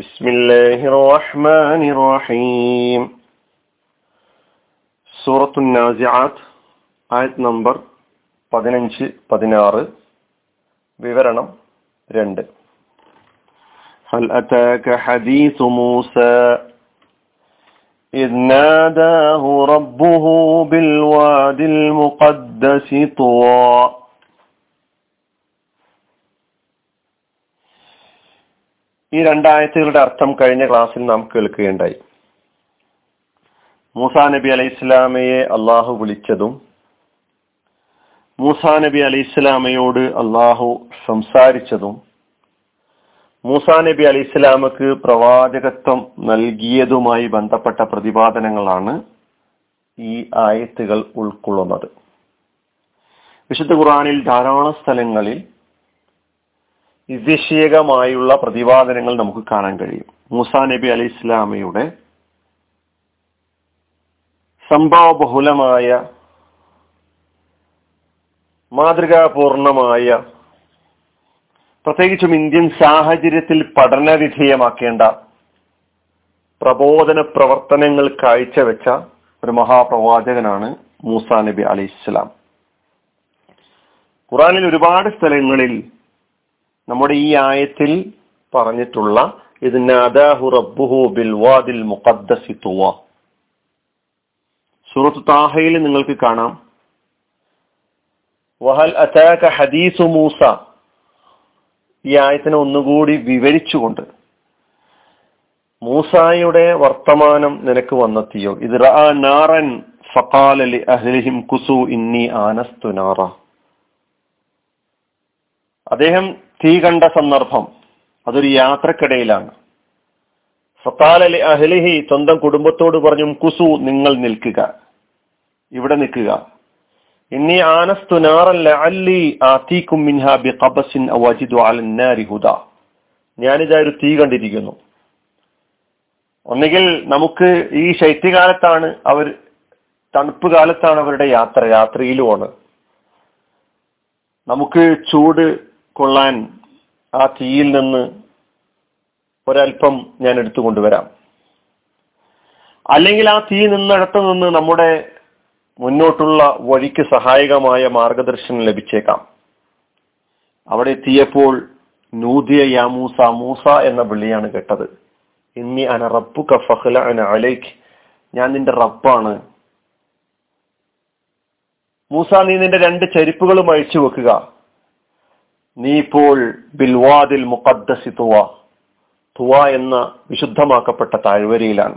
ബിസ്മില്ലാഹിർ റഹ്മാനിർ റഹീം. സൂറത്തുൻ നാസിആത്ത് ആയത് നമ്പർ 15-16, വിവരണം 2. ഹൽ അതാക ഹദീസു മൂസ ഇദ് നാദാഹു റബ്ബുഹു ബിൽ വാദിൽ മുഖദ്ദസി തുവ. ഈ രണ്ടായത്തുകളുടെ അർത്ഥം കഴിഞ്ഞ ക്ലാസ്സിൽ നാം കേൾക്കുകയുണ്ടായി. മൂസാ നബി അലൈഹിസ്സലാമയെ അള്ളാഹു വിളിച്ചതും മൂസാ നബി അലൈഹിസ്സലാമയോട് അള്ളാഹു സംസാരിച്ചതും മൂസാ നബി അലൈഹിസ്സലാമക്ക് പ്രവാചകത്വം നൽകിയതുമായി ബന്ധപ്പെട്ട പ്രതിപാദനങ്ങളാണ് ഈ ആയത്തുകൾ ഉൾക്കൊള്ളുന്നത്. വിശുദ്ധ ഖുർആനിൽ ധാരാളം സ്ഥലങ്ങളിൽ വിഷയകമായുള്ള പ്രതിപാദനങ്ങൾ നമുക്ക് കാണാൻ കഴിയും. മൂസാ നബി അലൈഹി ഇസ്ലാമയുടെ സംഭവബഹുലമായ മാതൃകാപൂർണമായ, പ്രത്യേകിച്ചും ഇന്ത്യൻ സാഹചര്യത്തിൽ പഠന വിധേയമാക്കേണ്ട പ്രബോധന പ്രവർത്തനങ്ങൾ കാഴ്ചവെച്ച ഒരു മഹാപ്രവാചകനാണ് മൂസാ നബി അലൈഹി ഇസ്ലാം. ഖുറാനിൽ ഒരുപാട് സ്ഥലങ്ങളിൽ നമ്മുടെ ഈ ആയത്തിൽ പറഞ്ഞിട്ടുള്ള ഇദ്നാദാഹു റബ്ബുഹു ബിൽ വാദിൽ മുഖദ്ദസി തുവ, സൂറത്ത് താഹയിൽ നിങ്ങൾക്ക് കാണാം. വഹൽ അതാക ഹദീസു മൂസ, ഈ ആയത്തിനെ ഒന്നുകൂടി വിവരിച്ചുകൊണ്ട് മൂസായുടെ വർത്തമാനം നിനക്ക് വന്നെത്തിയോ. ഇദ് റഅ നാറൻ ഫഖാല ലി അഹ്ലിഹിം കുസൂ ഇന്നി ആനസ്തു നാറ. അദ്ദേഹം തീ കണ്ട സന്ദർഭം, അതൊരു യാത്രക്കിടയിലാണ്. ഫഖാല അഹ്ലിഹി, സ്വന്തം കുടുംബത്തോട് പറഞ്ഞു, കുസു, നിങ്ങൾ നിൽക്കുക, ഇവിടെ നിൽക്കുക. ഇന്നി ആനസ്തു നാറൻ ലഅല്ലി ആതീകും മിൻഹാ ബിഖബസിൻ അവ അജിദു അലൻ നാരി ഹുദ. ഞാനിതാ ഒരു തീ കണ്ടിരിക്കുന്നു, ഒന്നുകിൽ നമുക്ക് ഈ ശൈത്യകാലത്താണ് അവർ, തണുപ്പ് കാലത്താണ് അവരുടെ യാത്ര, യാത്രയിലുമാണ്, നമുക്ക് ചൂട് കൊള്ളാൻ ആ തീയിൽ നിന്ന് ഒരൽപ്പം ഞാൻ എടുത്തു കൊണ്ടുവരാം, അല്ലെങ്കിൽ ആ തീ നിന്നിടത്തു നിന്ന് നമ്മുടെ മുന്നോട്ടുള്ള വഴിക്ക് സഹായകമായ മാർഗദർശനം ലഭിച്ചേക്കാം. അവിടെ എത്തിയപ്പോൾ നൂദിയ യാ മൂസ, മൂസ എന്ന വിളിയാണ് കേട്ടത്. ഇന്നി അന റബ്ബുക ഫഖ്ലഅൻ അലൈക്, ഞാൻ നിന്റെ റബ്ബാണ് മൂസ, നീ നിന്റെ രണ്ട് ചെരുപ്പുകളും അഴിച്ചു വെക്കുക, നീ ഇപ്പോൾ ബിൽവാദിൽ മുഖദ്ദസി തുവ, തുവ എന്ന വിശുദ്ധമാക്കപ്പെട്ട താഴ്വരയിലാണ്.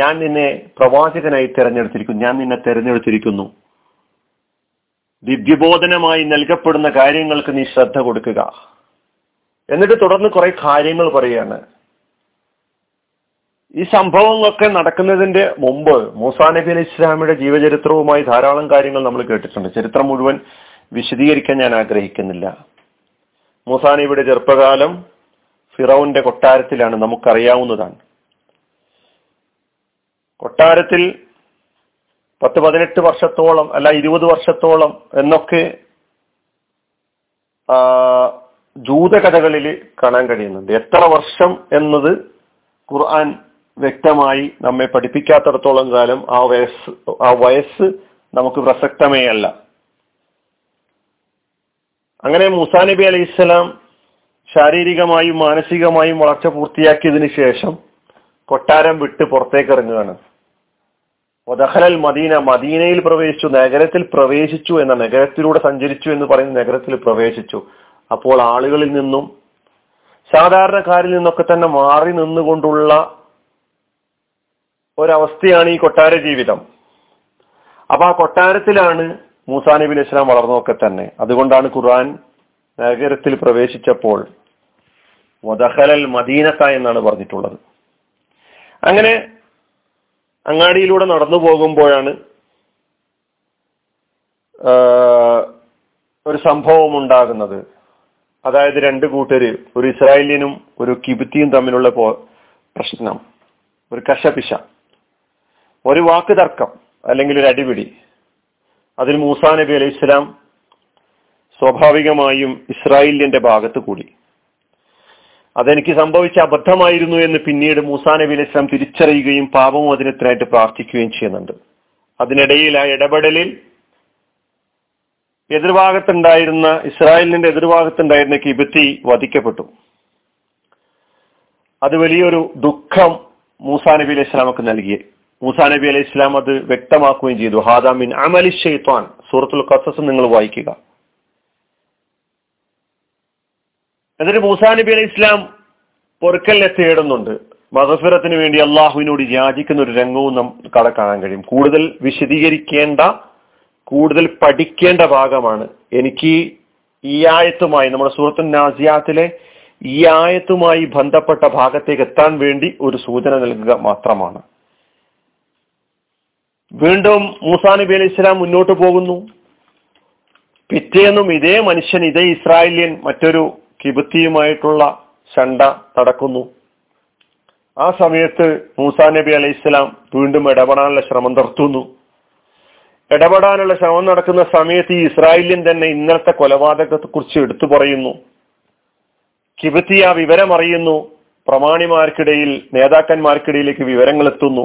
ഞാൻ നിന്നെ പ്രവാചകനായി തിരഞ്ഞെടുത്തിരിക്കുന്നു, ഞാൻ നിന്നെ തിരഞ്ഞെടുത്തിരിക്കുന്നു, ദിവ്യബോധനമായി നൽകപ്പെടുന്ന കാര്യങ്ങൾക്ക് നീ ശ്രദ്ധ കൊടുക്കുക. എന്നിട്ട് തുടർന്ന് കുറെ കാര്യങ്ങൾ പറയാണ്. ഈ സംഭവങ്ങളൊക്കെ നടക്കുന്നതിന്റെ മുമ്പ് മൂസാ നബി അലൈഹി ഇസ്ലാമിയുടെ ജീവചരിത്രവുമായി ധാരാളം കാര്യങ്ങൾ നമ്മൾ കേട്ടിട്ടുണ്ട്. ചരിത്രം മുഴുവൻ വിശദീകരിക്കാൻ ഞാൻ ആഗ്രഹിക്കുന്നില്ല. മൂസാ നബിയുടെ ചെറുപ്പകാലം ഫിറൗന്റെ കൊട്ടാരത്തിലാണ്, നമുക്കറിയാവുന്നതാണ്. കൊട്ടാരത്തിൽ 10-18 വർഷത്തോളം, അല്ല 20 വർഷത്തോളം എന്നൊക്കെ ജൂതകഥകളിൽ കാണാൻ കഴിയുന്നുണ്ട്. എത്ര വർഷം എന്നത് ഖുർആൻ വ്യക്തമായി നമ്മെ പഠിപ്പിക്കാത്തടത്തോളം കാലം ആ വയസ്സ് നമുക്ക് പ്രസക്തമേ അല്ല. അങ്ങനെ മൂസാ നബി അലൈഹി ഇസ്ലാം ശാരീരികമായും മാനസികമായും വളർച്ച പൂർത്തിയാക്കിയതിനു ശേഷം കൊട്ടാരം വിട്ട് പുറത്തേക്ക് ഇറങ്ങുകയാണ്. വദഖലൽ മദീന, മദീനയിൽ പ്രവേശിച്ചു, നഗരത്തിൽ പ്രവേശിച്ചു എന്ന, നഗരത്തിലൂടെ സഞ്ചരിച്ചു എന്ന് പറയുന്ന നഗരത്തിൽ പ്രവേശിച്ചു. അപ്പോൾ ആളുകളിൽ നിന്നും സാധാരണക്കാരിൽ നിന്നൊക്കെ തന്നെ മാറി നിന്നുകൊണ്ടുള്ള ഒരവസ്ഥയാണ് ഈ കൊട്ടാര ജീവിതം. അപ്പൊ ആ കൊട്ടാരത്തിലാണ് മൂസാ നബി അലൈഹി ഇസ്ലാം വളർന്നൊക്കെ തന്നെ. അതുകൊണ്ടാണ് ഖുർആൻ നഗരത്തിൽ പ്രവേശിച്ചപ്പോൾ വദഖലൽ മദീനത എന്നാണ് പറഞ്ഞിട്ടുള്ളത്. അങ്ങനെ അങ്ങാടിയിലൂടെ നടന്നു പോകുമ്പോഴാണ് ഒരു സംഭവം ഉണ്ടാകുന്നത്. അതായത് രണ്ട് കൂട്ടര്, ഒരു ഇസ്രായേലിനും ഒരു കിബിത്തിയും തമ്മിലുള്ള പ്രശ്നം, ഒരു കശപിശ, ഒരു വാക്ക് തർക്കം അല്ലെങ്കിൽ ഒരു അടിപിടി. അതിൽ മൂസാ നബി അലൈഹി ഇസ്ലാം സ്വാഭാവികമായും ഇസ്രായേലിന്റെ ഭാഗത്ത് കൂടി അതെനിക്ക് സംഭവിച്ച അബദ്ധമായിരുന്നു എന്ന് പിന്നീട് മൂസാ നബി അലൈഹി സ്വലാം തിരിച്ചറിയുകയും പാപമോചനത്തിനായിട്ട് പ്രാർത്ഥിക്കുകയും ചെയ്യുന്നുണ്ട്. അതിനിടയിൽ ആ ഇടപെടലിൽ ഇസ്രായേലിന്റെ എതിർഭാഗത്തുണ്ടായിരുന്ന കിബ്തി വധിക്കപ്പെട്ടു. അത് വലിയൊരു ദുഃഖം മൂസാ നബി അലൈഹി സ്വലാമക്ക് നൽകി. മൂസാ നബി അലൈഹി സ്വലാം അത് വ്യക്തമാക്കുകയും ചെയ്തു. ഹാദാ മിൻ അമലി ശൈത്വാൻ, സൂറത്തുൽ ഖസസ് നിങ്ങൾ വായിക്കുക. എന്നിട്ട് മൂസാ നബി അലൈഹി സ്വലാം പൊറുക്കലിനെ തേടുന്നുണ്ട്, മഗ്ഫിറത്തിന് വേണ്ടി അള്ളാഹുവിനോട് യാചിക്കുന്ന ഒരു രംഗവും നമുക്ക് കാണാൻ കഴിയും. കൂടുതൽ വിശദീകരിക്കേണ്ട, കൂടുതൽ പഠിക്കേണ്ട ഭാഗമാണ്. എനിക്ക് ഈ ആയത്തുമായി, നമ്മുടെ സൂറത്തുൽ നാസിയാത്തിലെ ഈ ആയത്തുമായി ബന്ധപ്പെട്ട ഭാഗത്തേക്ക് എത്താൻ വേണ്ടി ഒരു സൂചന നൽകുക മാത്രമാണ്. വീണ്ടും മൂസാ നബി അലൈഹി സ്വലാം മുന്നോട്ട് പോകുന്നു. പിറ്റേന്നും ഇതേ മനുഷ്യൻ, ഇതേ ഇസ്രായേലിയൻ മറ്റൊരു കിബത്തിയുമായിട്ടുള്ള ചണ്ട നടക്കുന്നു. ആ സമയത്ത് മൂസാ നബി അലൈഹി സ്വലാം വീണ്ടും ഇടപെടാനുള്ള ശ്രമം നടത്തുന്നു. ഇടപെടാനുള്ള ശ്രമം നടക്കുന്ന സമയത്ത് ഈ ഇസ്രായേലിയൻ തന്നെ ഇന്നത്തെ കൊലപാതകത്തെ കുറിച്ച് എടുത്തു പറയുന്നു. കിബത്തി ആ വിവരം അറിയുന്നു. പ്രമാണിമാർക്കിടയിൽ, നേതാക്കന്മാർക്കിടയിലേക്ക് വിവരങ്ങൾ എത്തുന്നു.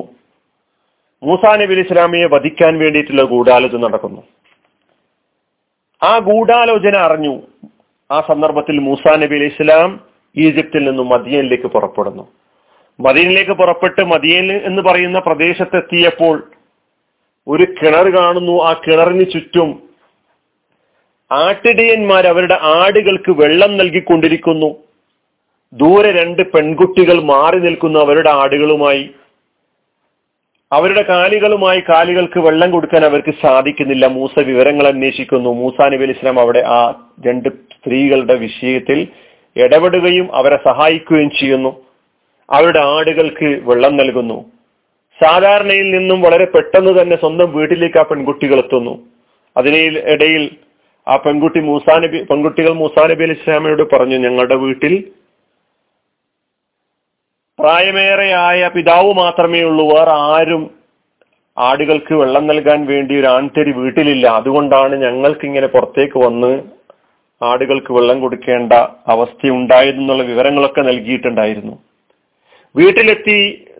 മൂസാ നബി അലൈഹി സ്വലാമിയെ വധിക്കാൻ വേണ്ടിയിട്ടുള്ള ഗൂഢാലോചന നടക്കുന്നു. ആ ഗൂഢാലോചന അറിഞ്ഞു. ആ സന്ദർഭത്തിൽ മൂസാ നബി അലൈഹി സ്വലാം ഈജിപ്തിൽ നിന്നും മദീനയിലേക്ക് പുറപ്പെടുന്നു. മദീനയിലേക്ക് പുറപ്പെട്ട് മദീന എന്ന് പറയുന്ന പ്രദേശത്തെത്തിയപ്പോൾ ഒരു കിണർ കാണുന്നു. ആ കിണറിന് ചുറ്റും ആട്ടിടയന്മാർ അവരുടെ ആടുകൾക്ക് വെള്ളം നൽകിക്കൊണ്ടിരിക്കുന്നു. ദൂരെ രണ്ട് പെൺകുട്ടികൾ മാറി നിൽക്കുന്നു അവരുടെ ആടുകളുമായി. അവരുടെ കാലുകൾക്ക് വെള്ളം കൊടുക്കാൻ അവർക്ക് സാധിക്കുന്നില്ല. മൂസ വിവരങ്ങൾ അന്വേഷിക്കുന്നു. മൂസാ നബി അലൈഹി സ്വലാം അവിടെ ആ രണ്ട് സ്ത്രീകളുടെ വിഷയത്തിൽ ഇടപെടുകയും അവരെ സഹായിക്കുകയും ചെയ്യുന്നു. അവരുടെ ആടുകൾക്ക് വെള്ളം നൽകുന്നു. സാധാരണയിൽ നിന്നും വളരെ പെട്ടെന്ന് തന്നെ സ്വന്തം വീട്ടിലേക്ക് ആ പെൺകുട്ടികൾ എത്തുന്നു. അതിനിടയിൽ ആ പെൺകുട്ടികൾ മൂസാ നബി അലൈഹി സ്വലാമയോട് പറഞ്ഞു, ഞങ്ങളുടെ വീട്ടിൽ പ്രായമേറെയായ പിതാവ് മാത്രമേ ഉള്ളൂ, വേറെ ആരും ആടുകൾക്ക് വെള്ളം നൽകാൻ വേണ്ടി ഒരു ആൺതരി വീട്ടിലില്ല, അതുകൊണ്ടാണ് ഞങ്ങൾക്ക് ഇങ്ങനെ പുറത്തേക്ക് വന്ന് ആടുകൾക്ക് വെള്ളം കൊടുക്കേണ്ട അവസ്ഥയുണ്ടായതെന്നുള്ള വിവരങ്ങളൊക്കെ നൽകിയിട്ടുണ്ടായിരുന്നു. വീട്ടിലെത്തി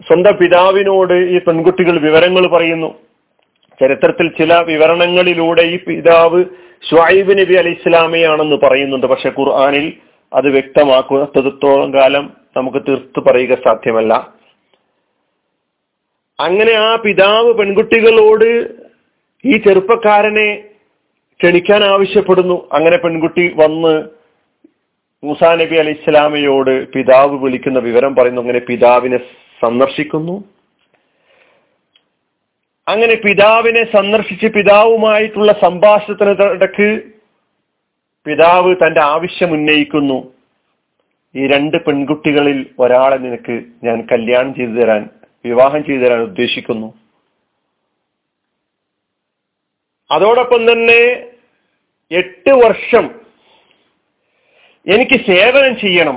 സ്വന്തം പിതാവിനോട് ഈ പെൺകുട്ടികൾ വിവരങ്ങൾ പറയുന്നു. ചരിത്രത്തിൽ ചില വിവരണങ്ങളിലൂടെ ഈ പിതാവ് ശുഐബ് നബി അലൈഹി സ്വലാമയാണെന്ന് പറയുന്നുണ്ട്. പക്ഷെ ഖുർആനിൽ അത് വ്യക്തമാക്കുന്നിടത്തോളം കാലം നമുക്ക് തീർത്തു പറയുക സാധ്യമല്ല. അങ്ങനെ ആ പിതാവ് പെൺകുട്ടികളോട് ഈ ചെറുപ്പക്കാരനെ ക്ഷണിക്കാൻ ആവശ്യപ്പെടുന്നു. അങ്ങനെ പെൺകുട്ടി വന്ന് മൂസാ നബി അലൈഹി സ്വലാമയോട് പിതാവ് വിളിക്കുന്ന വിവരം പറയുന്നു. അങ്ങനെ പിതാവിനെ സന്ദർശിക്കുന്നു. അങ്ങനെ പിതാവിനെ സന്ദർശിച്ച് പിതാവുമായിട്ടുള്ള സംഭാഷണത്തിനിടക്ക് പിതാവ് തന്റെ ആവശ്യം ഉന്നയിക്കുന്നു. ഈ രണ്ട് പെൺകുട്ടികളിൽ ഒരാളെ നിനക്ക് ഞാൻ വിവാഹം ചെയ്തു തരാൻ ഉദ്ദേശിക്കുന്നു. അതോടൊപ്പം തന്നെ 8 വർഷം എനിക്ക് സേവനം ചെയ്യണം,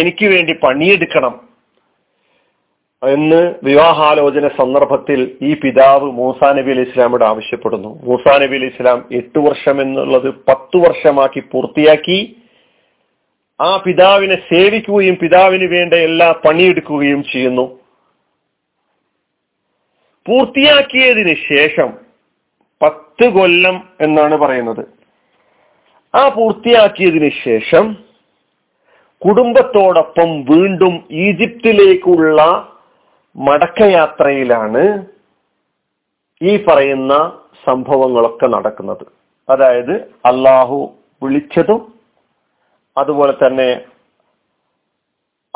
എനിക്ക് വേണ്ടി പണിയെടുക്കണം എന്ന് വിവാഹാലോചന സന്ദർഭത്തിൽ ഈ പിതാവ് മൂസാ നബി അലൈഹി സ്വലാമോട് ആവശ്യപ്പെടുന്നു. മൂസാ നബി അലൈഹി സ്വലാം 8 വർഷം എന്നുള്ളത് 10 വർഷമാക്കി പൂർത്തിയാക്കി ആ പിതാവിനെ സേവിക്കുകയും പിതാവിന് വേണ്ട എല്ലാ പണിയെടുക്കുകയും ചെയ്യുന്നു. പൂർത്തിയാക്കിയതിന് ശേഷം 10 കൊല്ലം എന്നാണ് പറയുന്നത്. ആ പൂർത്തിയാക്കിയതിന് ശേഷം കുടുംബത്തോടൊപ്പം വീണ്ടും ഈജിപ്തിലേക്കുള്ള മടക്കയാത്രയിലാണ് ഈ പറയുന്ന സംഭവങ്ങളൊക്കെ നടക്കുന്നത്. അതായത് അള്ളാഹു വിളിച്ചതും അതുപോലെ തന്നെ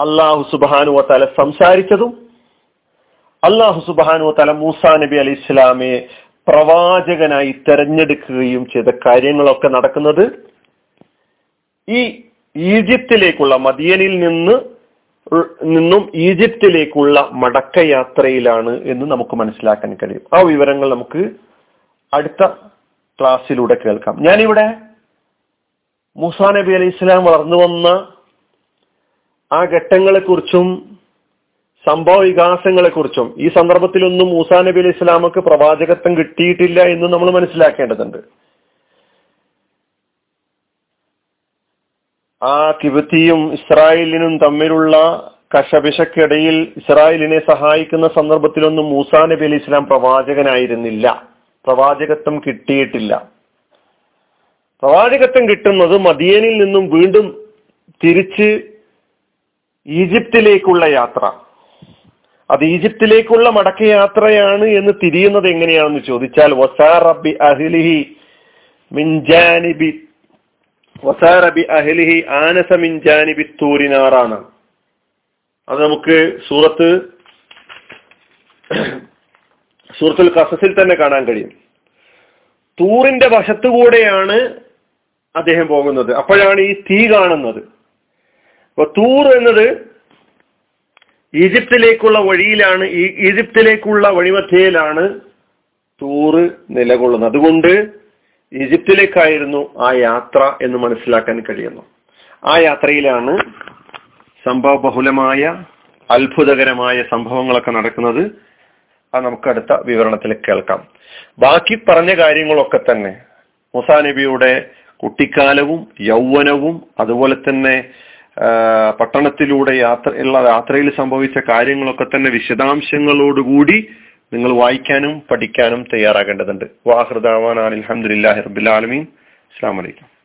അല്ലാഹു സുബ്ഹാനഹു വ തആല സംസാരിച്ചതും അല്ലാഹു സുബ്ഹാനഹു വ തആല മൂസാ നബി അലൈഹി സ്വലാമയെ പ്രവാചകനായി തെരഞ്ഞെടുക്കുകയും ചെയ്ത കാര്യങ്ങളൊക്കെ നടക്കുന്നത് ഈ ഈജിപ്തിലേക്കുള്ള മദീനയിൽ നിന്നും ഈജിപ്തിലേക്കുള്ള മടക്കയാത്രയിലാണ് എന്ന് നമുക്ക് മനസ്സിലാക്കാൻ കഴിയും. ആ വിവരങ്ങൾ നമുക്ക് അടുത്ത ക്ലാസ്സിലൂടെ കേൾക്കാം. ഞാനിവിടെ മൂസാ നബി അലൈഹി സ്വലാം വളർന്നു വന്ന ആ ഘട്ടങ്ങളെക്കുറിച്ചും സംഭവ വികാസങ്ങളെക്കുറിച്ചും, ഈ സന്ദർഭത്തിലൊന്നും മൂസാ നബി അലൈഹി സ്വലാമക്ക് പ്രവാചകത്വം കിട്ടിയിട്ടില്ല എന്ന് നമ്മൾ മനസ്സിലാക്കേണ്ടതുണ്ട്. ആ കിബത്തിയും ഇസ്രായേലിനും തമ്മിലുള്ള കശപിശക്കിടയിൽ ഇസ്രായേലിനെ സഹായിക്കുന്ന സന്ദർഭത്തിലൊന്നും മൂസാ നബി അലൈഹി ഇസ്ലാം പ്രവാചകനായിരുന്നില്ല. പ്രവാചകത്വം കിട്ടിയിട്ടില്ല. പ്രവാചകത്വം കിട്ടുന്നത് മദിയനിൽ നിന്നും വീണ്ടും തിരിച്ച് ഈജിപ്തിലേക്കുള്ള യാത്ര, അത് ഈജിപ്തിലേക്കുള്ള മടക്കയാത്രയാണ് എന്ന് തിരിയുന്നത് എങ്ങനെയാണെന്ന് ചോദിച്ചാൽ ാണ് അത് നമുക്ക് സൂറത്തുൽ ഖസസിൽ തന്നെ കാണാൻ കഴിയും. തൂറിന്റെ വശത്തുകൂടെയാണ് അദ്ദേഹം പോകുന്നത്. അപ്പോഴാണ് ഈ തീ കാണുന്നത്. അപ്പൊ തൂർ എന്നത് ഈജിപ്തിലേക്കുള്ള വഴിയിലാണ്, ഈജിപ്തിലേക്കുള്ള വഴിമധ്യയിലാണ് തൂറ് നിലകൊള്ളുന്നത്. അതുകൊണ്ട് ഈജിപ്തിലേക്കായിരുന്നു ആ യാത്ര എന്ന് മനസ്സിലാക്കാൻ കഴിയുന്നു. ആ യാത്രയിലാണ് സംഭവ ബഹുലമായ അത്ഭുതകരമായ സംഭവങ്ങളൊക്കെ നടക്കുന്നത്. അത് നമുക്ക് അടുത്ത വിവരണത്തിൽ കേൾക്കാം. ബാക്കി പറഞ്ഞ കാര്യങ്ങളൊക്കെ തന്നെ മൂസാ നബിയുടെ കുട്ടിക്കാലവും യൗവനവും അതുപോലെ തന്നെ പട്ടണത്തിലൂടെ യാത്രയിൽ സംഭവിച്ച കാര്യങ്ങളൊക്കെ തന്നെ വിശദാംശങ്ങളോടുകൂടി നിങ്ങൾ വായിക്കാനും പഠിക്കാനും തയ്യാറാകേണ്ടതുണ്ട്. വാഹിർ ദാവാന അൽഹംദുലില്ലാഹി റബ്ബിൽ ആലമീൻ. അസ്സലാമു അലൈക്കും.